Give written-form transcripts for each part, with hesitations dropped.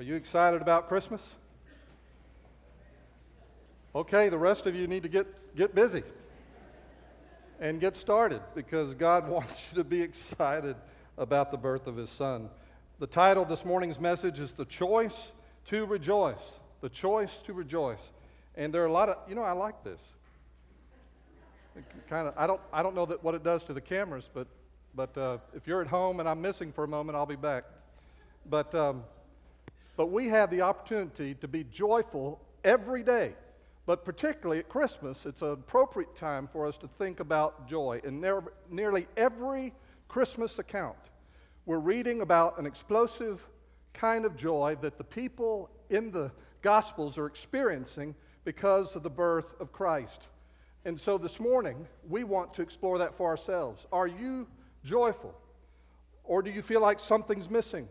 Are you excited about Christmas? Okay, the rest of you need to get busy and get started, because God wants you to be excited about the birth of His Son. The title of this morning's message is The Choice to Rejoice. The Choice to Rejoice. And there are a lot of, I like this. It kind of, I don't know that what it does to the cameras, but if you're at home and I'm missing for a moment, I'll be back. But we have the opportunity to be joyful every day. But particularly at Christmas, it's an appropriate time for us to think about joy. In nearly every Christmas account, we're reading about an explosive kind of joy that the people in the Gospels are experiencing because of the birth of Christ. And so this morning, we want to explore that for ourselves. Are you joyful? Or do you feel like something's missing?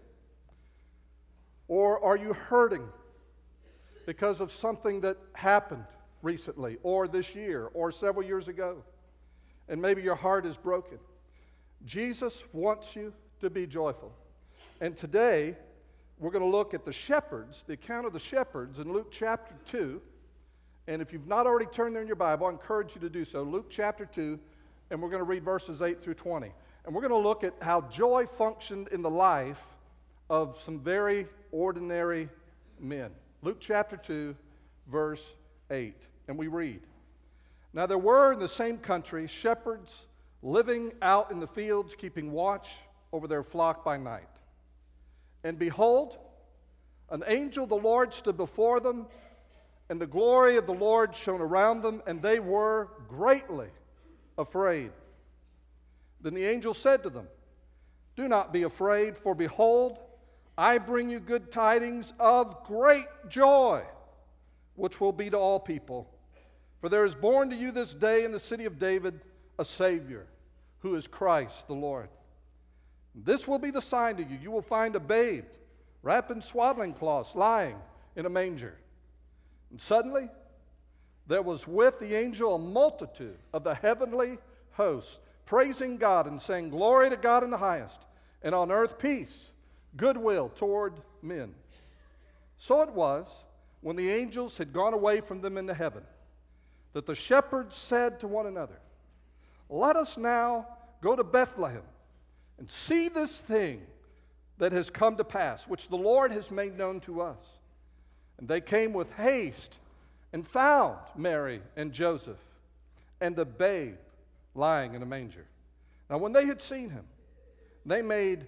Or are you hurting because of something that happened recently, or this year, or several years ago? And maybe your heart is broken. Jesus wants you to be joyful. And today, we're going to look at the shepherds, the account of the shepherds in Luke chapter 2. And if you've not already turned there in your Bible, I encourage you to do so. Luke chapter 2, and we're going to read verses 8 through 20. And we're going to look at how joy functioned in the life of some very ordinary men. Luke chapter 2, verse 8, and we read, "Now there were in the same country shepherds living out in the fields, keeping watch over their flock by night. And behold, an angel of the Lord stood before them, and the glory of the Lord shone around them, and they were greatly afraid. Then the angel said to them, 'Do not be afraid, for behold, I bring you good tidings of great joy, which will be to all people. For there is born to you this day in the city of David a Savior, who is Christ the Lord. This will be the sign to you. You will find a babe wrapped in swaddling cloths, lying in a manger.' And suddenly there was with the angel a multitude of the heavenly hosts, praising God and saying, 'Glory to God in the highest, and on earth peace, goodwill toward men.' So it was, when the angels had gone away from them into heaven, that the shepherds said to one another, 'Let us now go to Bethlehem and see this thing that has come to pass, which the Lord has made known to us.' And they came with haste and found Mary and Joseph and the babe lying in a manger. Now when they had seen him, they made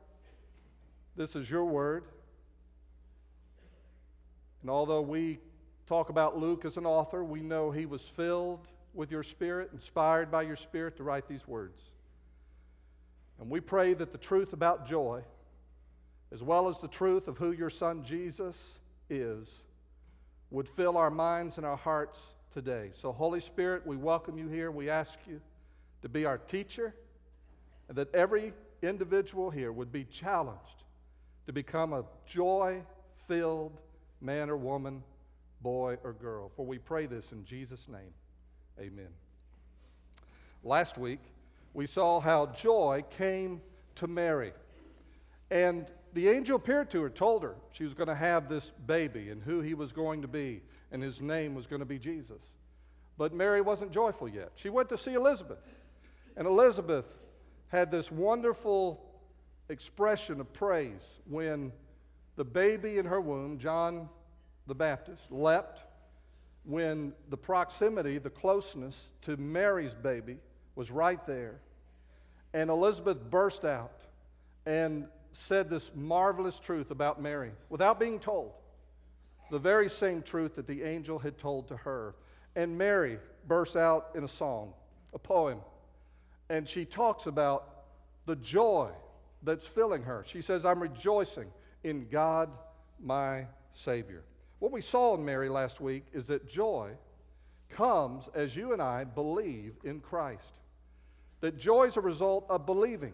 this is your word, and although we talk about Luke as an author, we know he was filled with your Spirit, inspired by your Spirit to write these words. And we pray that the truth about joy, as well as the truth of who your Son Jesus is, would fill our minds and our hearts today. So Holy Spirit, we welcome you here. We ask you to be our teacher, and that every individual here would be challenged to become a joy-filled man or woman, boy or girl. For we pray this in Jesus' name. Amen. Last week, we saw how joy came to Mary. And the angel appeared to her, told her she was going to have this baby and who he was going to be, and his name was going to be Jesus. But Mary wasn't joyful yet. She went to see Elizabeth. And Elizabeth had this wonderful expression of praise when the baby in her womb, John the Baptist, leapt, when the proximity, the closeness to Mary's baby was right there. And Elizabeth burst out and said this marvelous truth about Mary without being told, the very same truth that the angel had told to her. And Mary bursts out in a song, a poem, and she talks about the joy that's filling her. She says, "I'm rejoicing in God my Savior. What we saw in Mary last week is that joy comes as you and I believe in Christ. That joy is a result of believing.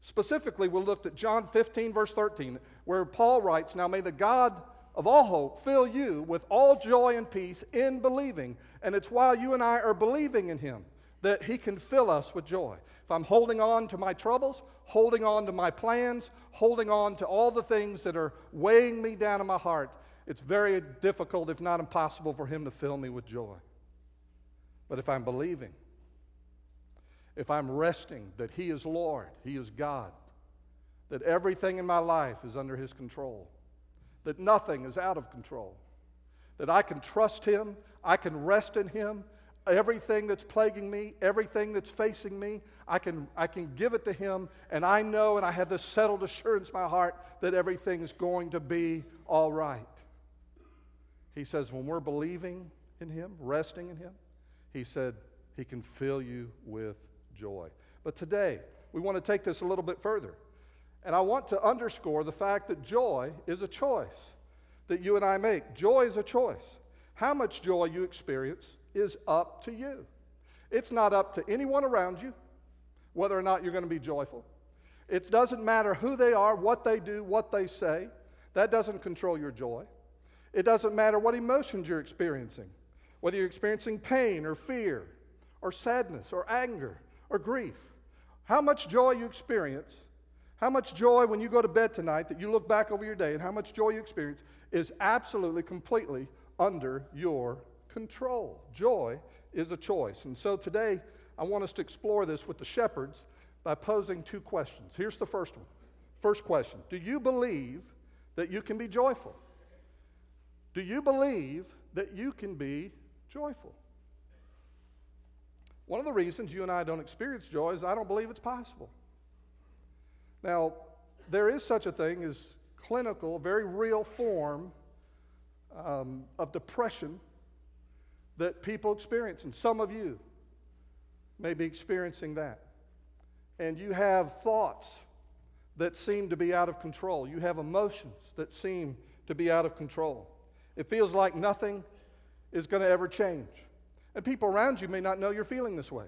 Specifically, we looked at John 15, verse 13, where Paul writes, "Now may the God of all hope fill you with all joy and peace in believing." And it's while you and I are believing in Him that He can fill us with joy. If I'm holding on to my troubles, holding on to my plans, holding on to all the things that are weighing me down in my heart, it's very difficult, if not impossible, for Him to fill me with joy. But if I'm believing, if I'm resting that He is Lord, He is God, that everything in my life is under His control, that nothing is out of control, that I can trust Him, I can rest in Him, everything that's plaguing me, everything that's facing me, I can give it to Him, and I know and I have this settled assurance in my heart that everything's going to be all right. He says when we're believing in Him, resting in Him, He said He can fill you with joy. But today, we want to take this a little bit further. And I want to underscore the fact that joy is a choice that you and I make. Joy is a choice. How much joy you experience is up to you. It's not up to anyone around you whether or not you're going to be joyful. It doesn't matter who they are, what they do, what they say. That doesn't control your joy. It doesn't matter what emotions you're experiencing, whether you're experiencing pain or fear or sadness or anger or grief. How much joy you experience, how much joy when you go to bed tonight that you look back over your day and how much joy you experience is absolutely, completely under your control. Joy is a choice. And so today, I want us to explore this with the shepherds by posing two questions. Here's the first one. First question, do you believe that you can be joyful? Do you believe that you can be joyful? One of the reasons you and I don't experience joy is I don't believe it's possible. Now, there is such a thing as clinical, very real form of depression that people experience, and some of you may be experiencing that. And you have thoughts that seem to be out of control. You have emotions that seem to be out of control. It feels like nothing is going to ever change. And people around you may not know you're feeling this way.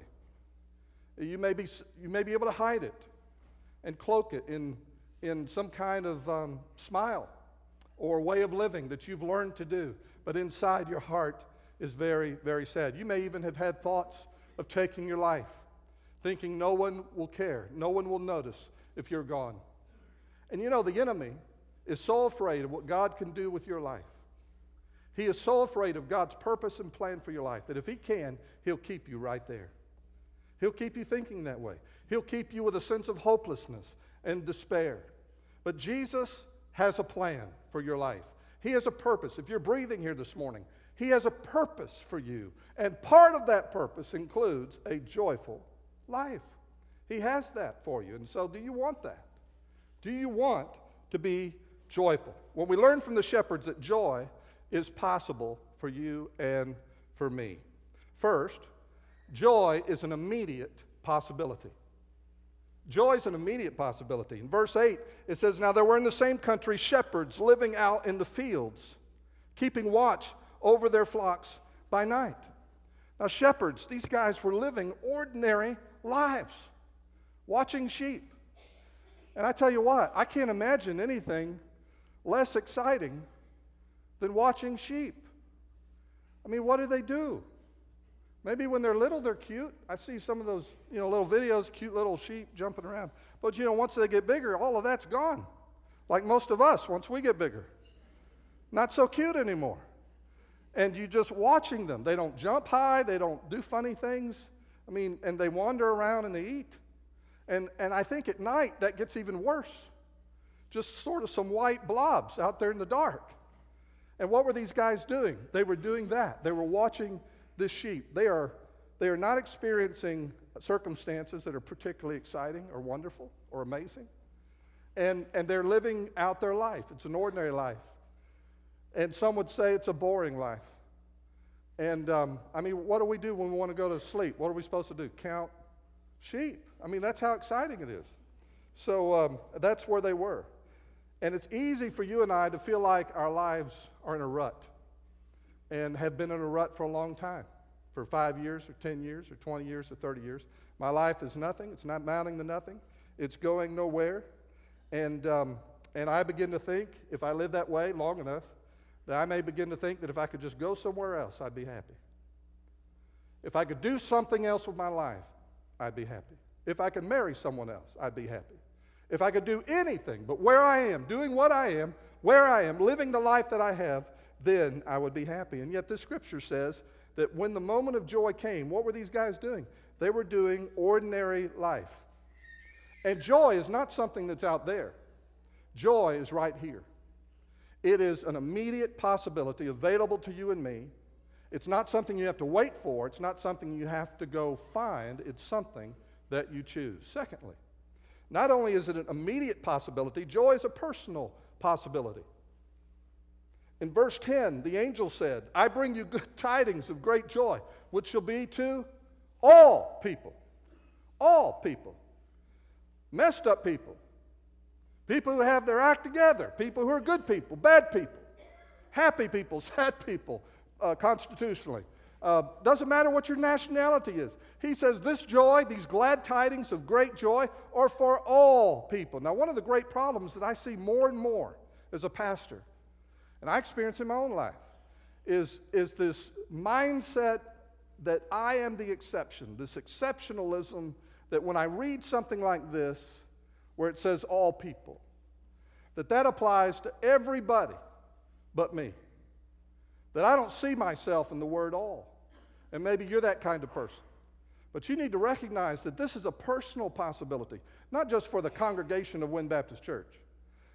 You may be able to hide it and cloak it in some kind of smile or way of living that you've learned to do. But inside your heart is very, very sad. You may even have had thoughts of taking your life, thinking no one will care, no one will notice if you're gone. And you know, the enemy is so afraid of what God can do with your life. He is so afraid of God's purpose and plan for your life that if he can, he'll keep you right there. He'll keep you thinking that way. He'll keep you with a sense of hopelessness and despair. But Jesus has a plan for your life. He has a purpose. If you're breathing here this morning, He has a purpose for you. And part of that purpose includes a joyful life. He has that for you. And so do you want that? Do you want to be joyful? Well, we learn from the shepherds that joy is possible for you and for me. First, joy is an immediate possibility. Joy is an immediate possibility. In verse 8, it says, "Now there were in the same country shepherds living out in the fields, keeping watch over their flocks by night." Now shepherds, these guys were living ordinary lives, watching sheep. And I tell you what, I can't imagine anything less exciting than watching sheep. I mean, what do they do? Maybe when they're little, they're cute. I see some of those, little videos, cute little sheep jumping around. But, once they get bigger, all of that's gone. Like most of us, once we get bigger. Not so cute anymore. And you just watching them. They don't jump high. They don't do funny things. I mean, and they wander around and they eat. And I think at night, that gets even worse. Just sort of some white blobs out there in the dark. And what were these guys doing? They were doing that. They were watching the sheep. They are not experiencing circumstances that are particularly exciting or wonderful or amazing. And they're living out their life. It's an ordinary life. And some would say it's a boring life. And, what do we do when we want to go to sleep? What are we supposed to do? Count sheep. I mean, that's how exciting it is. So that's where they were. And it's easy for you and I to feel like our lives are in a rut and have been in a rut for a long time, for 5 years or 10 years or 20 years or 30 years. My life is nothing. It's not mounting to nothing. It's going nowhere. And I begin to think, if I live that way long enough, that I may begin to think that if I could just go somewhere else, I'd be happy. If I could do something else with my life, I'd be happy. If I could marry someone else, I'd be happy. If I could do anything but where I am, doing what I am, where I am, living the life that I have, then I would be happy. And yet this scripture says that when the moment of joy came, what were these guys doing? They were doing ordinary life. And joy is not something that's out there. Joy is right here. It is an immediate possibility available to you and me. It's not something you have to wait for. It's not something you have to go find. It's something that you choose. Secondly, not only is it an immediate possibility, joy is a personal possibility. In verse 10, the angel said, I bring you good tidings of great joy, which shall be to all people. All people. Messed up people. People who have their act together. People who are good people, bad people. Happy people, sad people, constitutionally. Doesn't matter what your nationality is. He says this joy, these glad tidings of great joy, are for all people. Now, one of the great problems that I see more and more as a pastor, and I experience in my own life, is this mindset that I am the exception, this exceptionalism that when I read something like this, where it says all people, that applies to everybody but me. That I don't see myself in the word all. And maybe you're that kind of person. But you need to recognize that this is a personal possibility, not just for the congregation of Wynn Baptist Church,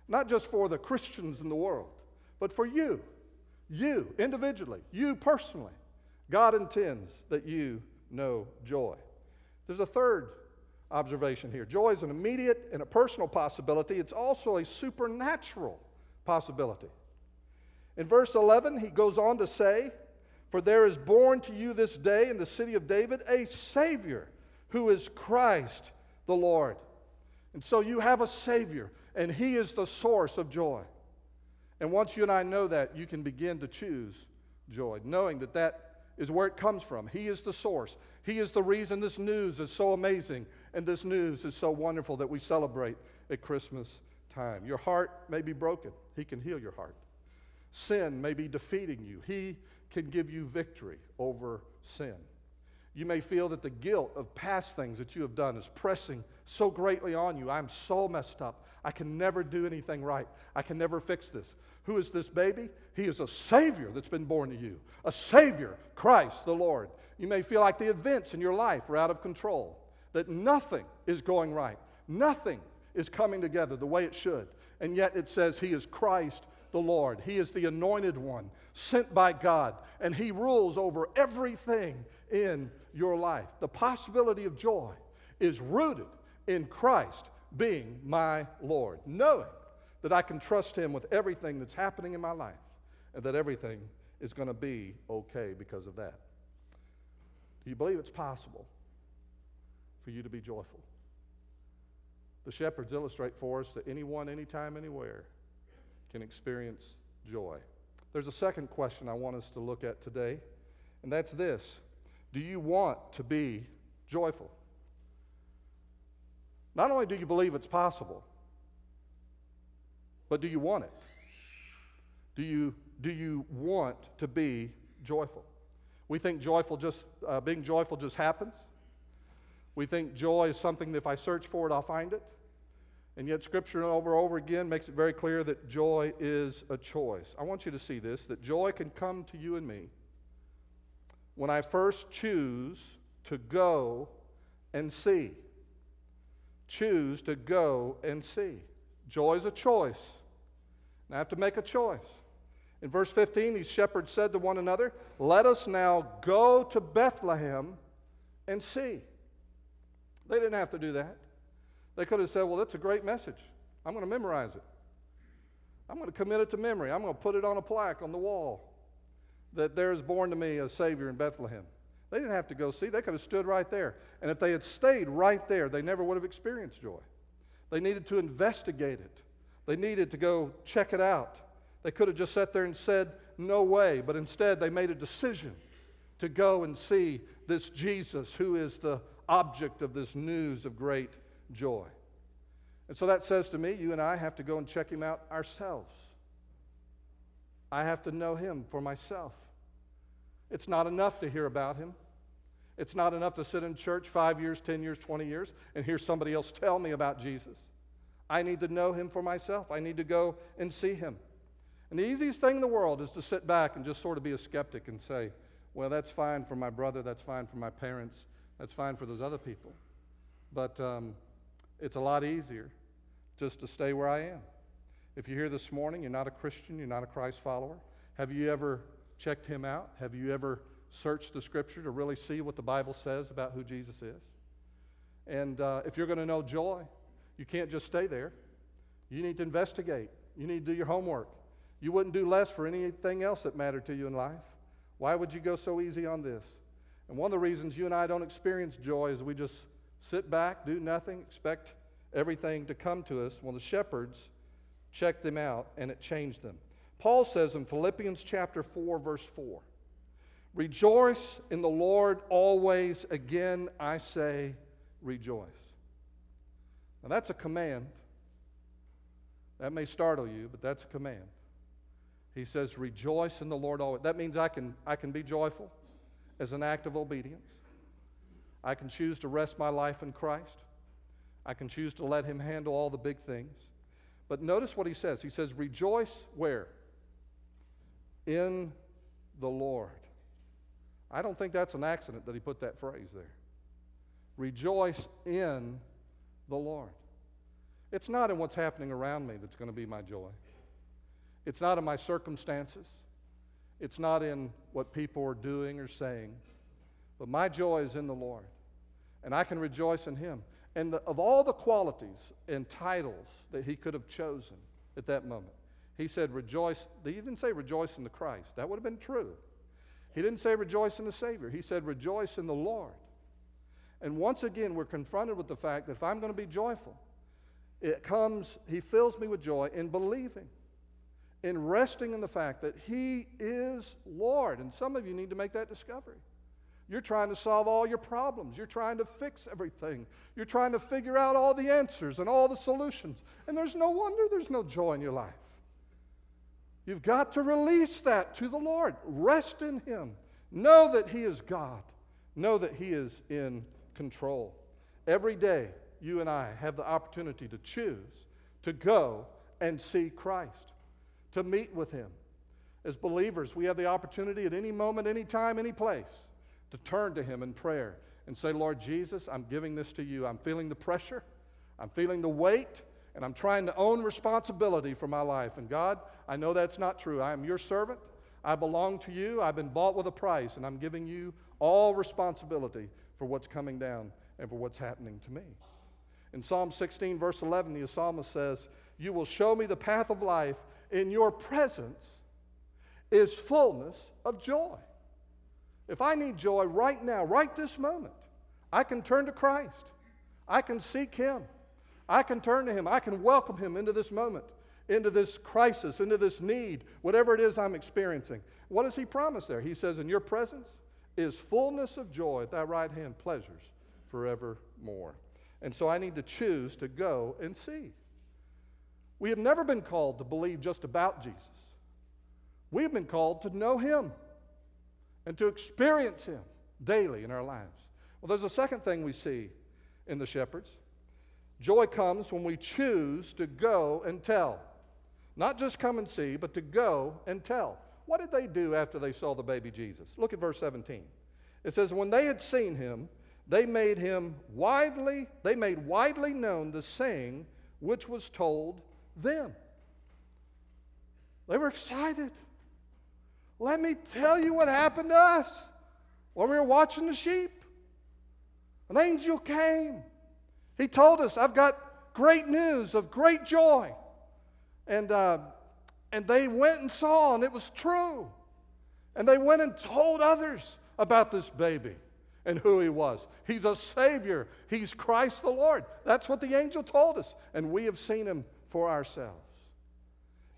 not just for the Christians in the world, but for you, you individually, you personally. God intends that you know joy. There's a third observation here. Joy is an immediate and a personal possibility. It's also a supernatural possibility. In verse 11, he goes on to say, for there is born to you this day in the city of David a Savior who is Christ the Lord. And so you have a Savior, and he is the source of joy. And once you and I know that, you can begin to choose joy, knowing that that is where it comes from. He is the source. He is the reason this news is so amazing, and this news is so wonderful that we celebrate at Christmas time. Your heart may be broken. He can heal your heart. Sin may be defeating you. He can give you victory over sin. You may feel that the guilt of past things that you have done is pressing so greatly on you. I'm so messed up. I can never do anything right. I can never fix this. Who is this baby? He is a Savior that's been born to you. A Savior, Christ the Lord. You may feel like the events in your life are out of control, that nothing is going right. Nothing is coming together the way it should. And yet it says he is Christ the Lord. He is the anointed one, sent by God, and he rules over everything in your life. The possibility of joy is rooted in Christ being my Lord, knowing that I can trust him with everything that's happening in my life, and that everything is going to be okay because of that. Do you believe it's possible for you to be joyful? The shepherds illustrate for us that anyone, anytime, anywhere can experience joy. There's a second question I want us to look at today, and that's this. Do you want to be joyful? Not only do you believe it's possible, but do you want it? Do you want to be joyful? We think being joyful just happens. We think joy is something that if I search for it, I'll find it. And yet Scripture over and over again makes it very clear that joy is a choice. I want you to see this, that joy can come to you and me when I first choose to go and see. Choose to go and see. Joy is a choice. And I have to make a choice. In verse 15, these shepherds said to one another, let us now go to Bethlehem and see. They didn't have to do that. They could have said, well, that's a great message. I'm going to memorize it. I'm going to commit it to memory. I'm going to put it on a plaque on the wall that there is born to me a Savior in Bethlehem. They didn't have to go see. They could have stood right there. And if they had stayed right there, they never would have experienced joy. They needed to investigate it. They needed to go check it out. They could have just sat there and said, no way. But instead, they made a decision to go and see this Jesus who is the object of this news of great joy. And so that says to me, you and I have to go and check him out ourselves. I have to know him for myself. It's not enough to hear about him. It's not enough to sit in church 5 years, 10 years, 20 years, and hear somebody else tell me about Jesus. I need to know him for myself. I need to go and see him. And the easiest thing in the world is to sit back and just sort of be a skeptic and say, well, that's fine for my brother, that's fine for my parents, that's fine for those other people. But it's a lot easier just to stay where I am. If you're here this morning, you're not a Christian, you're not a Christ follower, have you ever checked him out? Have you ever searched the Scripture to really see what the Bible says about who Jesus is? And if you're going to know joy, you can't just stay there. You need to investigate. You need to do your homework. You wouldn't do less for anything else that mattered to you in life. Why would you go so easy on this? And one of the reasons you and I don't experience joy is we just sit back, do nothing, expect everything to come to us. Well, the shepherds checked them out, and it changed them. Paul says in Philippians chapter 4, verse 4, rejoice in the Lord always. Again, I say rejoice. Now, that's a command. That may startle you, but that's a command. He says, rejoice in the Lord always. That means I can be joyful as an act of obedience. I can choose to rest my life in Christ. I can choose to let him handle all the big things. But notice what he says. He says, rejoice where? In the Lord. I don't think that's an accident that he put that phrase there. Rejoice in the Lord. It's not in what's happening around me that's going to be my joy. It's not in my circumstances. It's not in what people are doing or saying. But my joy is in the Lord. And I can rejoice in him. And of all the qualities and titles that he could have chosen at that moment, he said rejoice. He didn't say rejoice in the Christ. That would have been true. He didn't say rejoice in the Savior. He said rejoice in the Lord. And once again, we're confronted with the fact that if I'm going to be joyful, it comes, he fills me with joy in believing, in resting in the fact that he is Lord. And some of you need to make that discovery. You're trying to solve all your problems. You're trying to fix everything. You're trying to figure out all the answers and all the solutions. And there's no wonder there's no joy in your life. You've got to release that to the Lord. Rest in him. Know that he is God. Know that he is in control. Every day, you and I have the opportunity to choose to go and see Christ, to meet with him. As believers, we have the opportunity at any moment, any time, any place to turn to him in prayer and say, Lord Jesus, I'm giving this to you. I'm feeling the pressure. I'm feeling the weight. And I'm trying to own responsibility for my life. And God, I know that's not true. I am your servant. I belong to you. I've been bought with a price. And I'm giving you all responsibility for what's coming down and for what's happening to me. In Psalm 16, verse 11, the psalmist says, you will show me the path of life. In your presence is fullness of joy. If I need joy right now, right this moment, I can turn to Christ. I can seek him. I can turn to him. I can welcome him into this moment, into this crisis, into this need, whatever it is I'm experiencing. What does he promise there? He says, in your presence is fullness of joy, at thy right hand pleasures forevermore. And so I need to choose to go and see. We have never been called to believe just about Jesus. We have been called to know him and to experience him daily in our lives. Well, there's a second thing we see in the shepherds. Joy comes when we choose to go and tell. Not just come and see, but to go and tell. What did they do after they saw the baby Jesus? Look at verse 17. It says, when they had seen him, they made widely known the saying which was told them. They were excited. Let me tell you what happened to us when we were watching the sheep. An angel came. He told us, I've got great news of great joy. And they went and saw, and it was true. And they went and told others about this baby and who he was. He's a Savior. He's Christ the Lord. That's what the angel told us. And we have seen him for ourselves.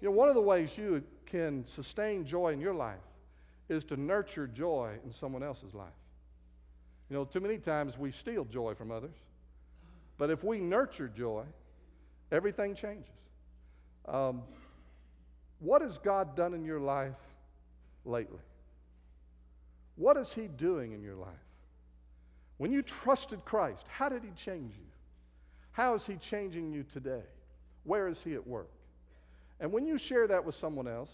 You know, one of the ways you can sustain joy in your life is to nurture joy in someone else's life. You know, too many times we steal joy from others. But if we nurture joy, everything changes. What has God done in your life lately? What is He doing in your life? When you trusted Christ, how did He change you? How is He changing you today? Where is He at work? And when you share that with someone else,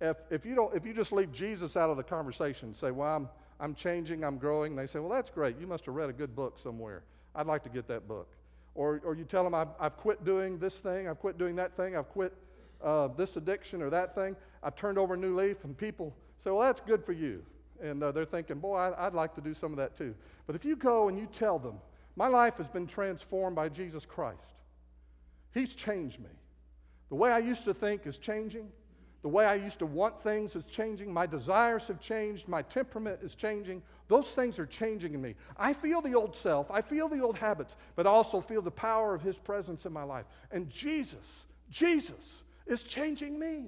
if you just leave Jesus out of the conversation and say, well, I'm changing, I'm growing, and they say, well, that's great. You must have read a good book somewhere. I'd like to get that book. Or you tell them, I've quit doing this thing, I've quit doing that thing, I've quit this addiction or that thing. I've turned over a new leaf, and people say, well, that's good for you. And they're thinking, boy, I'd like to do some of that too. But if you go and you tell them, my life has been transformed by Jesus Christ. He's changed me. The way I used to think is changing. The way I used to want things is changing. My desires have changed. My temperament is changing. Those things are changing in me. I feel the old self. I feel the old habits, but I also feel the power of His presence in my life. And Jesus is changing me.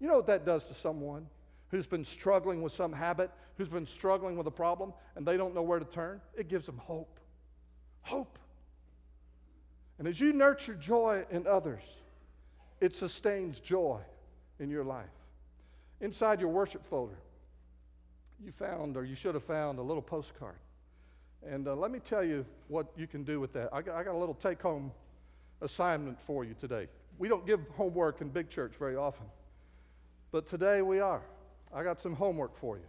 You know what that does to someone who's been struggling with some habit, who's been struggling with a problem, and they don't know where to turn? It gives them hope. Hope. And as you nurture joy in others, it sustains joy in your life. Inside your worship folder, you found, or you should have found, a little postcard. And let me tell you what you can do with that. I got a little take-home assignment for you today. We don't give homework in big church very often, but today we are. I got some homework for you.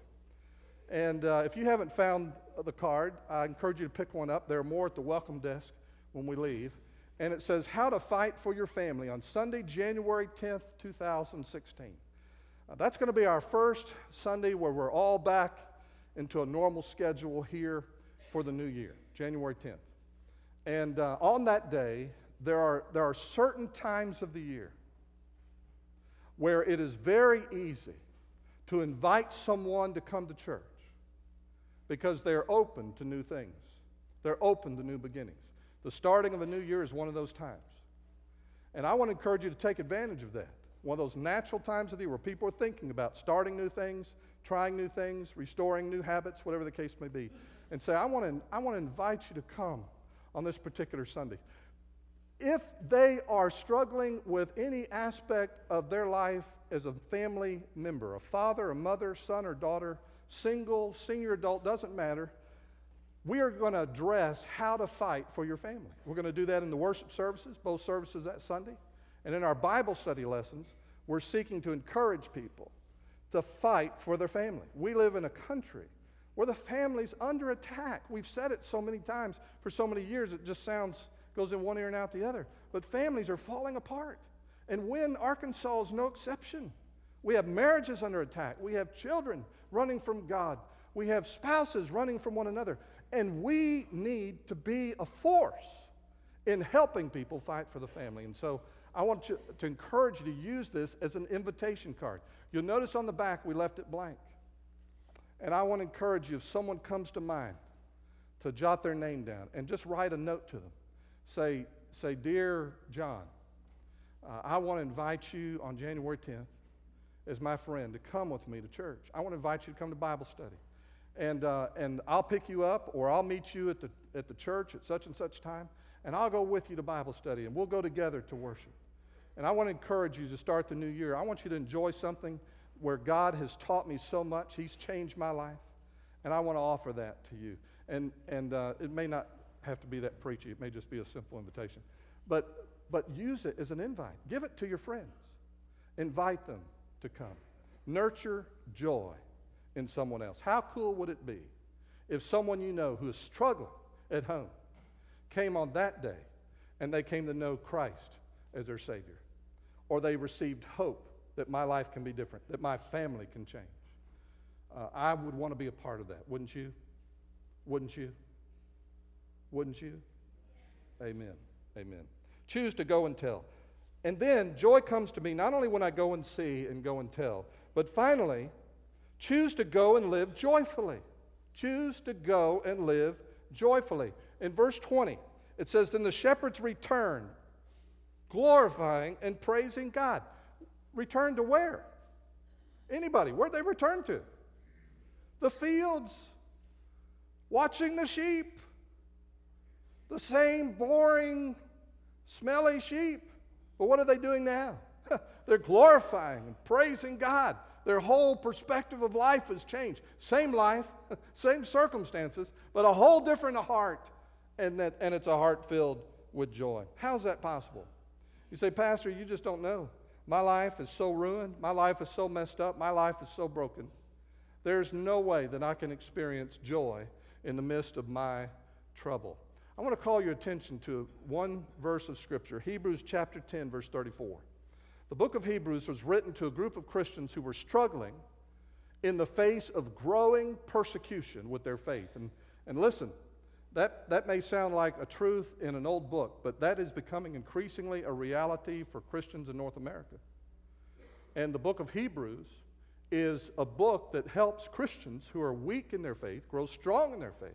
And if you haven't found the card, I encourage you to pick one up. There are more at the welcome desk when we leave. And it says, How to Fight for Your Family on Sunday, January 10th, 2016. That's going to be our first Sunday where we're all back into a normal schedule here for the new year, January 10th. And on that day, there are certain times of the year where it is very easy to invite someone to come to church because they're open to new things. They're open to new beginnings. The starting of a new year is one of those times. And I want to encourage you to take advantage of that. One of those natural times of the year where people are thinking about starting new things, trying new things, restoring new habits, whatever the case may be, and say, I want to invite you to come on this particular Sunday. If they are struggling with any aspect of their life as a family member, a father, a mother, son or daughter, single, senior adult, doesn't matter, we are going to address how to fight for your family. We're going to do that in the worship services, both services that Sunday. And in our Bible study lessons, we're seeking to encourage people to fight for their family. We live in a country where the family's under attack. We've said it so many times for so many years, it just goes in one ear and out the other. But families are falling apart. And Wynn, Arkansas is no exception. We have marriages under attack. We have children running from God. We have spouses running from one another. And we need to be a force in helping people fight for the family. And so I want you to encourage you to use this as an invitation card. You'll notice on the back we left it blank. And I want to encourage you, if someone comes to mind, to jot their name down and just write a note to them. Say, dear John, I want to invite you on January 10th as my friend to come with me to church. I want to invite you to come to Bible study. And I'll pick you up, or I'll meet you at the church at such and such time, and I'll go with you to Bible study, and we'll go together to worship. And I want to encourage you to start the new year. I want you to enjoy something where God has taught me so much. He's changed my life, and I want to offer that to you. And it may not have to be that preachy. It may just be a simple invitation. But use it as an invite. Give it to your friends. Invite them to come. Nurture joy in someone else. How cool would it be if someone you know who is struggling at home came on that day and they came to know Christ as their Savior, or they received hope that my life can be different, that my family can change? I would want to be a part of that, wouldn't you? Wouldn't you? Wouldn't you? Amen. Amen. Choose to go and tell. And then joy comes to me not only when I go and see and go and tell, but finally, choose to go and live joyfully. Choose to go and live joyfully. In verse 20, it says, Then the shepherds returned, glorifying and praising God. Return to where? Anybody. Where'd they return to? The fields, watching the sheep, the same boring, smelly sheep. But what are they doing now? They're glorifying and praising God. Their whole perspective of life has changed. Same life, same circumstances, but a whole different heart, and it's a heart filled with joy. How's that possible? You say, Pastor, you just don't know. My life is so ruined. My life is so messed up. My life is so broken. There's no way that I can experience joy in the midst of my trouble. I want to call your attention to one verse of Scripture, Hebrews chapter 10, verse 34. The book of Hebrews was written to a group of Christians who were struggling in the face of growing persecution with their faith. And listen, that may sound like a truth in an old book, but that is becoming increasingly a reality for Christians in North America. And the book of Hebrews is a book that helps Christians who are weak in their faith grow strong in their faith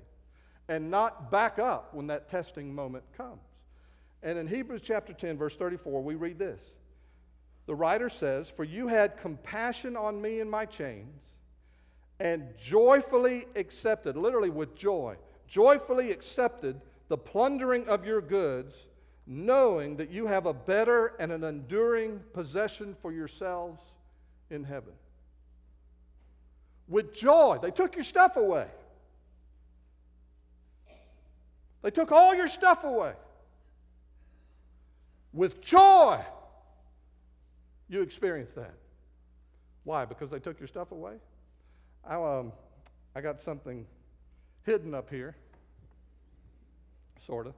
and not back up when that testing moment comes. And in Hebrews chapter 10, verse 34, we read this. The writer says, "For you had compassion on me in my chains and joyfully accepted," literally with joy, "joyfully accepted the plundering of your goods, knowing that you have a better and an enduring possession for yourselves in heaven." With joy, they took your stuff away. They took all your stuff away. With joy, you experience that. Why? Because they took your stuff away? I got something hidden up here, sort of.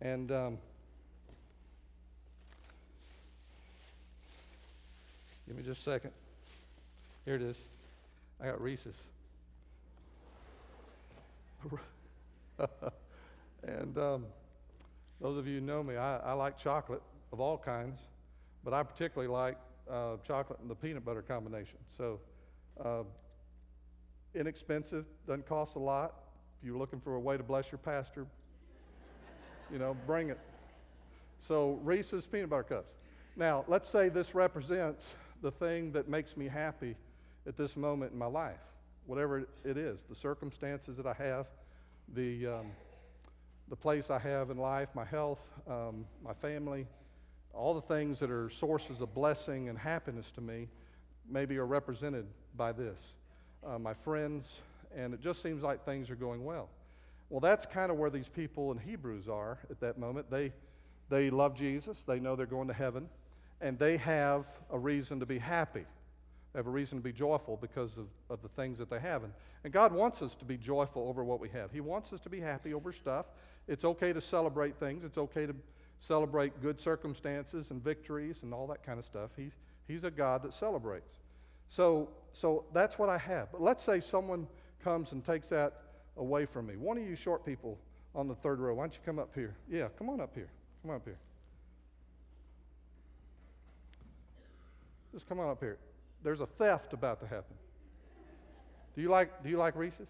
And give me just a second. Here it is. I got Reese's. And those of you who know me, I like chocolate of all kinds, but I particularly like chocolate and the peanut butter combination. So inexpensive, doesn't cost a lot. If you're looking for a way to bless your pastor, you know, bring it. So Reese's peanut butter cups. Now, let's say this represents the thing that makes me happy at this moment in my life, whatever it is, the circumstances that I have, the place I have in life, my health, my family, all the things that are sources of blessing and happiness to me maybe are represented by this. My friends, and it just seems like things are going well. Well, that's kind of where these people in Hebrews are at that moment. They love Jesus. They know they're going to heaven. And they have a reason to be happy. They have a reason to be joyful because of the things that they have. And God wants us to be joyful over what we have. He wants us to be happy over stuff. It's okay to celebrate things. It's okay to celebrate good circumstances and victories and all that kind of stuff. He's a God that celebrates. So that's what I have. But let's say someone comes and takes that away from me. One of you short people on the third row, why don't you come up here? Yeah, come on up here. Come on up here. Just come on up here. There's a theft about to happen. Do you like Reese's?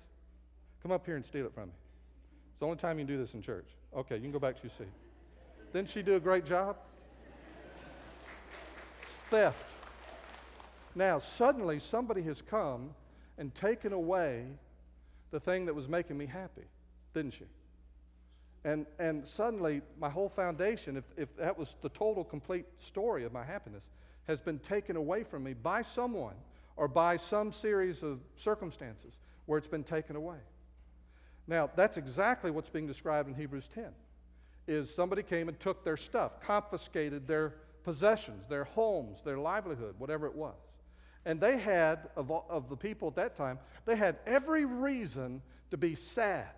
Come up here and steal it from me. It's the only time you can do this in church. Okay, you can go back to your seat. Didn't she do a great job? Theft. Now, suddenly somebody has come and taken away the thing that was making me happy, didn't she? And suddenly my whole foundation, if that was the total complete story of my happiness, has been taken away from me by someone or by some series of circumstances where it's been taken away. Now, that's exactly what's being described in Hebrews 10, is somebody came and took their stuff, confiscated their possessions, their homes, their livelihood, whatever it was. And they had, of the people at that time, they had every reason to be sad.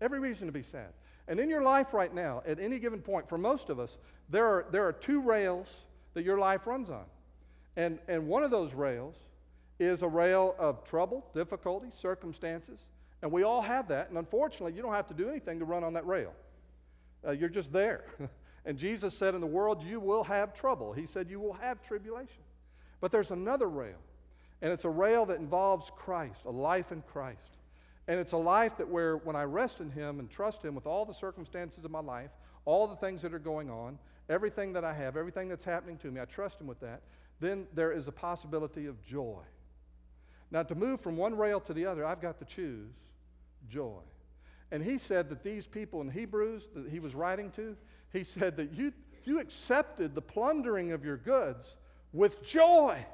Every reason to be sad. And in your life right now, at any given point, for most of us, there are two rails that your life runs on. And one of those rails is a rail of trouble, difficulty, circumstances. And we all have that. And unfortunately, you don't have to do anything to run on that rail. You're just there. And Jesus said, in the world, you will have trouble. He said, you will have tribulation. But there's another rail, and it's a rail that involves Christ, a life in Christ. And it's a life that where when I rest in Him and trust Him with all the circumstances of my life, all the things that are going on, everything that I have, everything that's happening to me, I trust him with that, then there is a possibility of joy. Now, to move from one rail to the other, I've got to choose joy. And he said that these people in Hebrews that he was writing to, he said that you accepted the plundering of your goods with joy.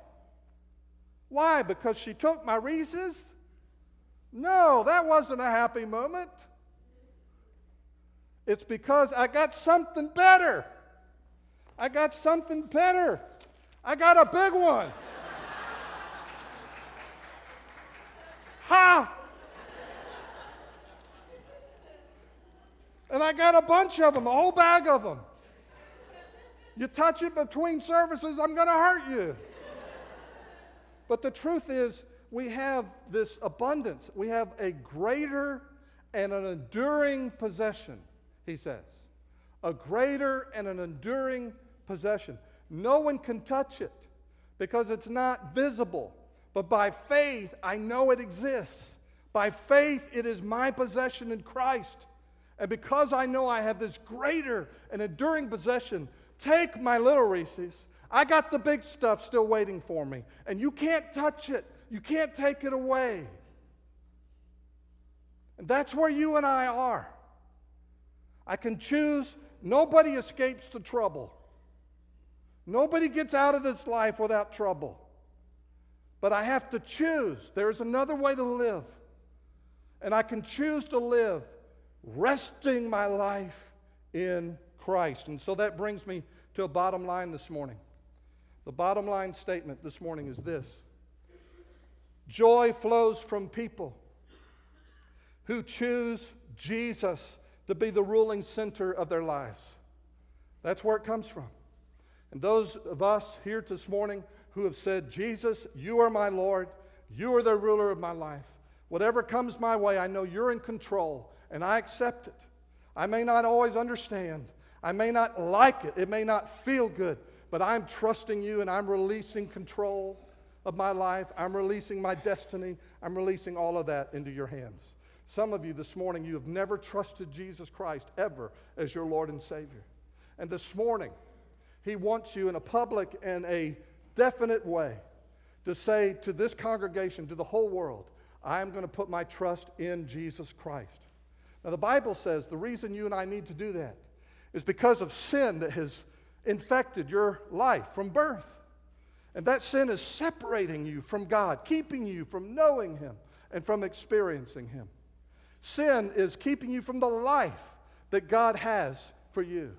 Why? Because she took my Reese's? No, that wasn't a happy moment. It's because I got something better. I got something better. I got a big one. Ha! And I got a bunch of them, a whole bag of them. You touch it between services, I'm going to hurt you. But the truth is, we have this abundance. We have a greater and an enduring possession, he says. A greater and an enduring possession. No one can touch it because it's not visible. But by faith, I know it exists. By faith, it is my possession in Christ. And because I know I have this greater and enduring possession, take my little Reese's. I got the big stuff still waiting for me. And you can't touch it. You can't take it away. And that's where you and I are. I can choose. Nobody escapes the trouble. Nobody gets out of this life without trouble. But I have to choose. There is another way to live. And I can choose to live resting my life in Christ. And so that brings me to a bottom line this morning. The bottom line statement this morning is this: joy flows from people who choose Jesus to be the ruling center of their lives. That's where it comes from. And those of us here this morning who have said, Jesus, you are my Lord, you are the ruler of my life. Whatever comes my way, I know you're in control, and I accept it. I may not always understand. I may not like it. It may not feel good, but I'm trusting you, and I'm releasing control of my life. I'm releasing my destiny. I'm releasing all of that into your hands. Some of you this morning, you have never trusted Jesus Christ ever as your Lord and Savior. And this morning, he wants you in a public and a definite way to say to this congregation, to the whole world, I am going to put my trust in Jesus Christ. Now, the Bible says the reason you and I need to do that is because of sin that has infected your life from birth. And that sin is separating you from God, keeping you from knowing him and from experiencing him. Sin is keeping you from the life that God has for you.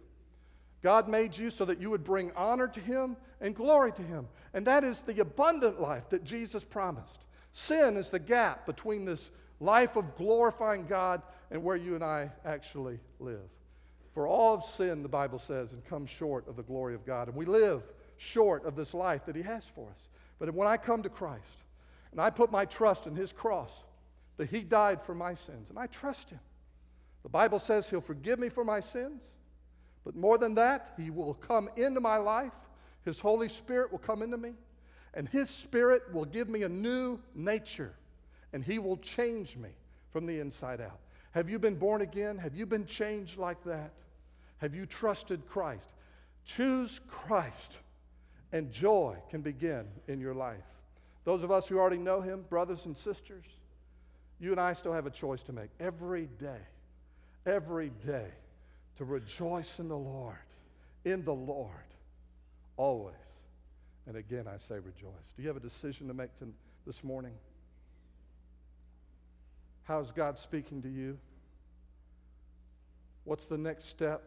God made you so that you would bring honor to him and glory to him. And that is the abundant life that Jesus promised. Sin is the gap between this life of glorifying God and where you and I actually live. For all of sin, the Bible says, and comes short of the glory of God. And we live short of this life that he has for us. But when I come to Christ and I put my trust in his cross, that he died for my sins, and I trust him. The Bible says he'll forgive me for my sins, but more than that, he will come into my life. His Holy Spirit will come into me, and his Spirit will give me a new nature, and he will change me from the inside out. Have you been born again? Have you been changed like that? Have you trusted Christ? Choose Christ, and joy can begin in your life. Those of us who already know him, brothers and sisters, you and I still have a choice to make every day, to rejoice in the Lord, always. And again, I say rejoice. Do you have a decision to make this morning? How is God speaking to you? What's the next step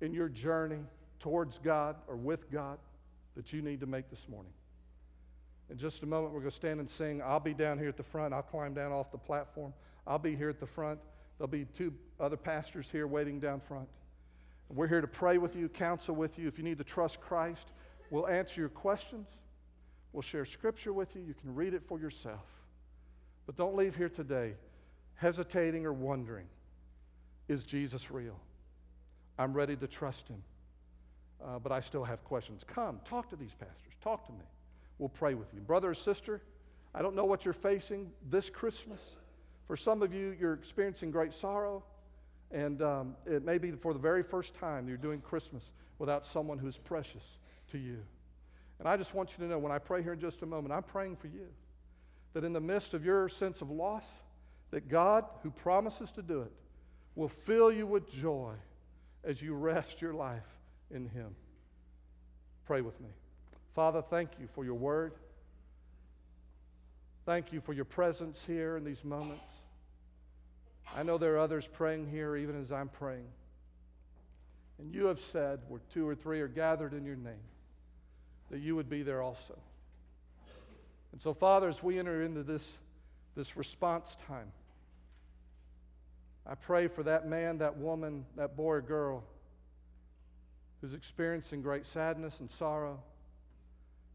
in your journey towards God or with God that you need to make this morning? In just a moment, we're going to stand and sing. I'll be down here at the front. I'll climb down off the platform. I'll be here at the front. There'll be two other pastors here waiting down front. And we're here to pray with you, counsel with you. If you need to trust Christ, we'll answer your questions. We'll share Scripture with you. You can read it for yourself. But don't leave here today hesitating or wondering, is Jesus real? I'm ready to trust him, but I still have questions. Come, talk to these pastors. Talk to me. We'll pray with you. Brother or sister, I don't know what you're facing this Christmas. For some of you, you're experiencing great sorrow And it may be for the very first time you're doing Christmas without someone who's precious to you. And I just want you to know, when I pray here in just a moment, I'm praying for you, that in the midst of your sense of loss, that God, who promises to do it, will fill you with joy as you rest your life in Him. Pray with me. Father, thank you for your word. Thank you for your presence here in these moments. I know there are others praying here even as I'm praying. And you have said, where two or three are gathered in your name, that you would be there also. And so, Father, as we enter into this response time, I pray for that man, that woman, that boy or girl who's experiencing great sadness and sorrow.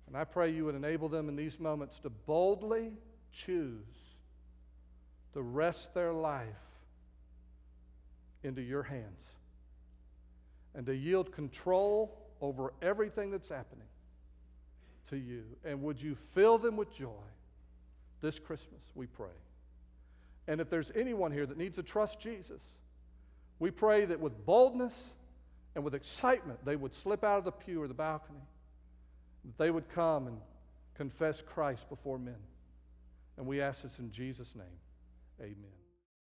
And I pray you would enable them in these moments to boldly choose to rest their life into your hands and to yield control over everything that's happening to you. And would you fill them with joy this Christmas, we pray. And if there's anyone here that needs to trust Jesus, we pray that with boldness and with excitement, they would slip out of the pew or the balcony, that they would come and confess Christ before men. And we ask this in Jesus' name. Amen.